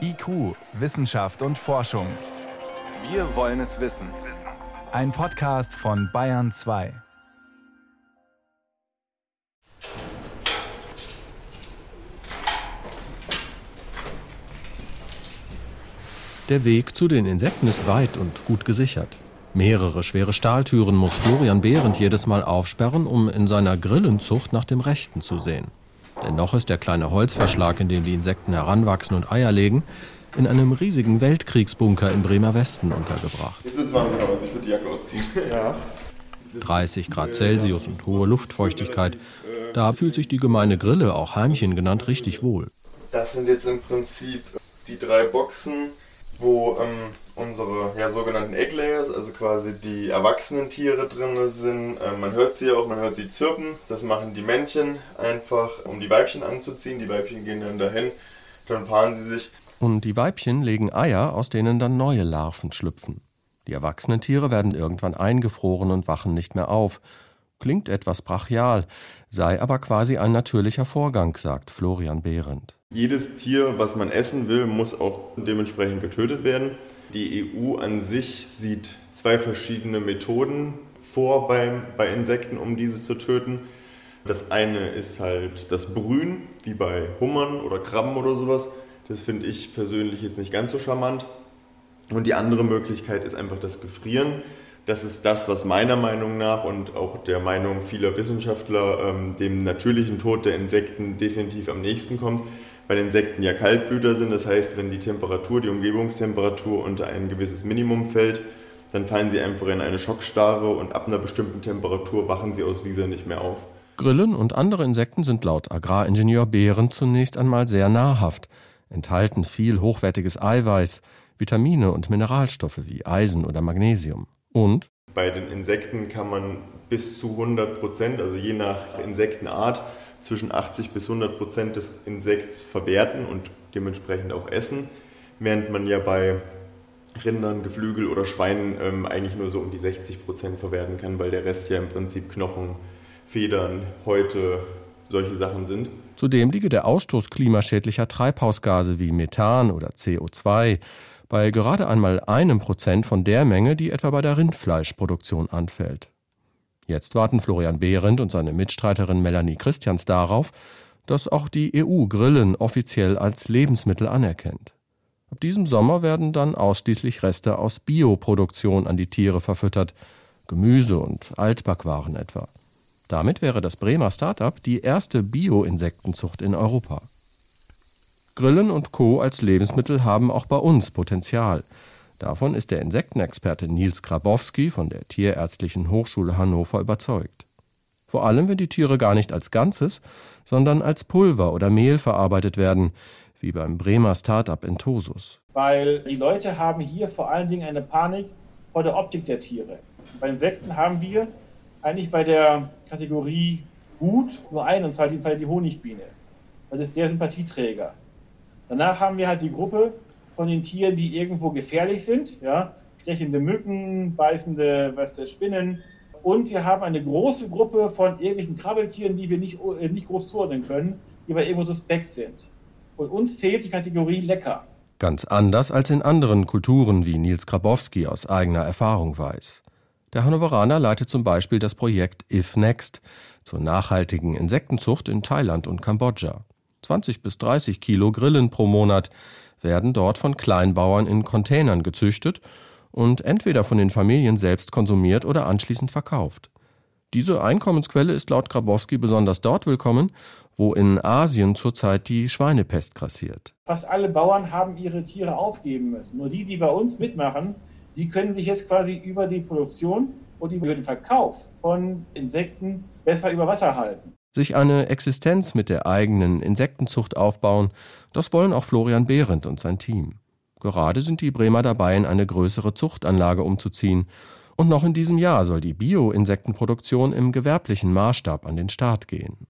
IQ, Wissenschaft und Forschung. Wir wollen es wissen. Ein Podcast von Bayern 2. Der Weg zu den Insekten ist weit und gut gesichert. Mehrere schwere Stahltüren muss Florian Behrendt jedes Mal aufsperren, um in seiner Grillenzucht nach dem Rechten zu sehen. Denn noch ist der kleine Holzverschlag, in dem die Insekten heranwachsen und Eier legen, in einem riesigen Weltkriegsbunker im Bremer Westen untergebracht. Jetzt wird's warm, aber ich würde die Jacke ausziehen. Ja. 30 Grad Celsius und hohe Luftfeuchtigkeit. Da fühlt sich die gemeine Grille, auch Heimchen genannt, richtig wohl. Das sind jetzt im Prinzip die 3 Boxen, wo unsere sogenannten Egg-Layers, also quasi die erwachsenen Tiere drin sind. Man hört sie auch, man hört sie zirpen. Das machen die Männchen einfach, um die Weibchen anzuziehen. Die Weibchen gehen dann dahin, dann paaren sie sich. Und die Weibchen legen Eier, aus denen dann neue Larven schlüpfen. Die erwachsenen Tiere werden irgendwann eingefroren und wachen nicht mehr auf. Klingt etwas brachial, sei aber quasi ein natürlicher Vorgang, sagt Florian Behrendt. Jedes Tier, was man essen will, muss auch dementsprechend getötet werden. Die EU an sich sieht 2 verschiedene Methoden vor bei Insekten, um diese zu töten. Das eine ist halt das Brühen, wie bei Hummern oder Krabben oder sowas. Das finde ich persönlich jetzt nicht ganz so charmant. Und die andere Möglichkeit ist einfach das Gefrieren. Das ist das, was meiner Meinung nach und auch der Meinung vieler Wissenschaftler dem natürlichen Tod der Insekten definitiv am nächsten kommt, weil Insekten ja Kaltblüter sind. Das heißt, wenn die Temperatur, die Umgebungstemperatur unter ein gewisses Minimum fällt, dann fallen sie einfach in eine Schockstarre und ab einer bestimmten Temperatur wachen sie aus dieser nicht mehr auf. Grillen und andere Insekten sind laut Agraringenieur Behrendt zunächst einmal sehr nahrhaft. Enthalten viel hochwertiges Eiweiß, Vitamine und Mineralstoffe wie Eisen oder Magnesium. Und bei den Insekten kann man bis zu 100%, also je nach Insektenart, zwischen 80 bis 100% des Insekts verwerten und dementsprechend auch essen, während man ja bei Rindern, Geflügel oder Schweinen eigentlich nur so um die 60% verwerten kann, weil der Rest ja im Prinzip Knochen, Federn, Häute, solche Sachen sind. Zudem liege der Ausstoß klimaschädlicher Treibhausgase wie Methan oder CO2 bei gerade einmal 1% von der Menge, die etwa bei der Rindfleischproduktion anfällt. Jetzt warten Florian Behrendt und seine Mitstreiterin Melanie Christians darauf, dass auch die EU Grillen offiziell als Lebensmittel anerkennt. Ab diesem Sommer werden dann ausschließlich Reste aus Bioproduktion an die Tiere verfüttert, Gemüse und Altbackwaren etwa. Damit wäre das Bremer Start-up die erste Bio-Insektenzucht in Europa. Grillen und Co. als Lebensmittel haben auch bei uns Potenzial. Davon ist der Insektenexperte Nils Grabowski von der Tierärztlichen Hochschule Hannover überzeugt. Vor allem, wenn die Tiere gar nicht als Ganzes, sondern als Pulver oder Mehl verarbeitet werden, wie beim Bremer Start-up in Tosus. Weil die Leute haben hier vor allen Dingen eine Panik vor der Optik der Tiere. Bei Insekten haben wir eigentlich bei der Kategorie gut nur einen, und zwar in dem Fall die Honigbiene. Das ist der Sympathieträger. Danach haben wir halt die Gruppe von den Tieren, die irgendwo gefährlich sind. Ja? Stechende Mücken, beißende Spinnen. Und wir haben eine große Gruppe von irgendwelchen Krabbeltieren, die wir nicht groß zuordnen können, die aber irgendwo suspekt sind. Und uns fehlt die Kategorie lecker. Ganz anders als in anderen Kulturen, wie Nils Grabowski aus eigener Erfahrung weiß. Der Hannoveraner leitet zum Beispiel das Projekt If Next zur nachhaltigen Insektenzucht in Thailand und Kambodscha. 20 bis 30 Kilo Grillen pro Monat werden dort von Kleinbauern in Containern gezüchtet und entweder von den Familien selbst konsumiert oder anschließend verkauft. Diese Einkommensquelle ist laut Grabowski besonders dort willkommen, wo in Asien zurzeit die Schweinepest grassiert. Fast alle Bauern haben ihre Tiere aufgeben müssen. Nur die, die bei uns mitmachen, die können sich jetzt quasi über die Produktion und über den Verkauf von Insekten besser über Wasser halten. Sich eine Existenz mit der eigenen Insektenzucht aufbauen, das wollen auch Florian Behrendt und sein Team. Gerade sind die Bremer dabei, in eine größere Zuchtanlage umzuziehen. Und noch in diesem Jahr soll die Bio-Insektenproduktion im gewerblichen Maßstab an den Start gehen.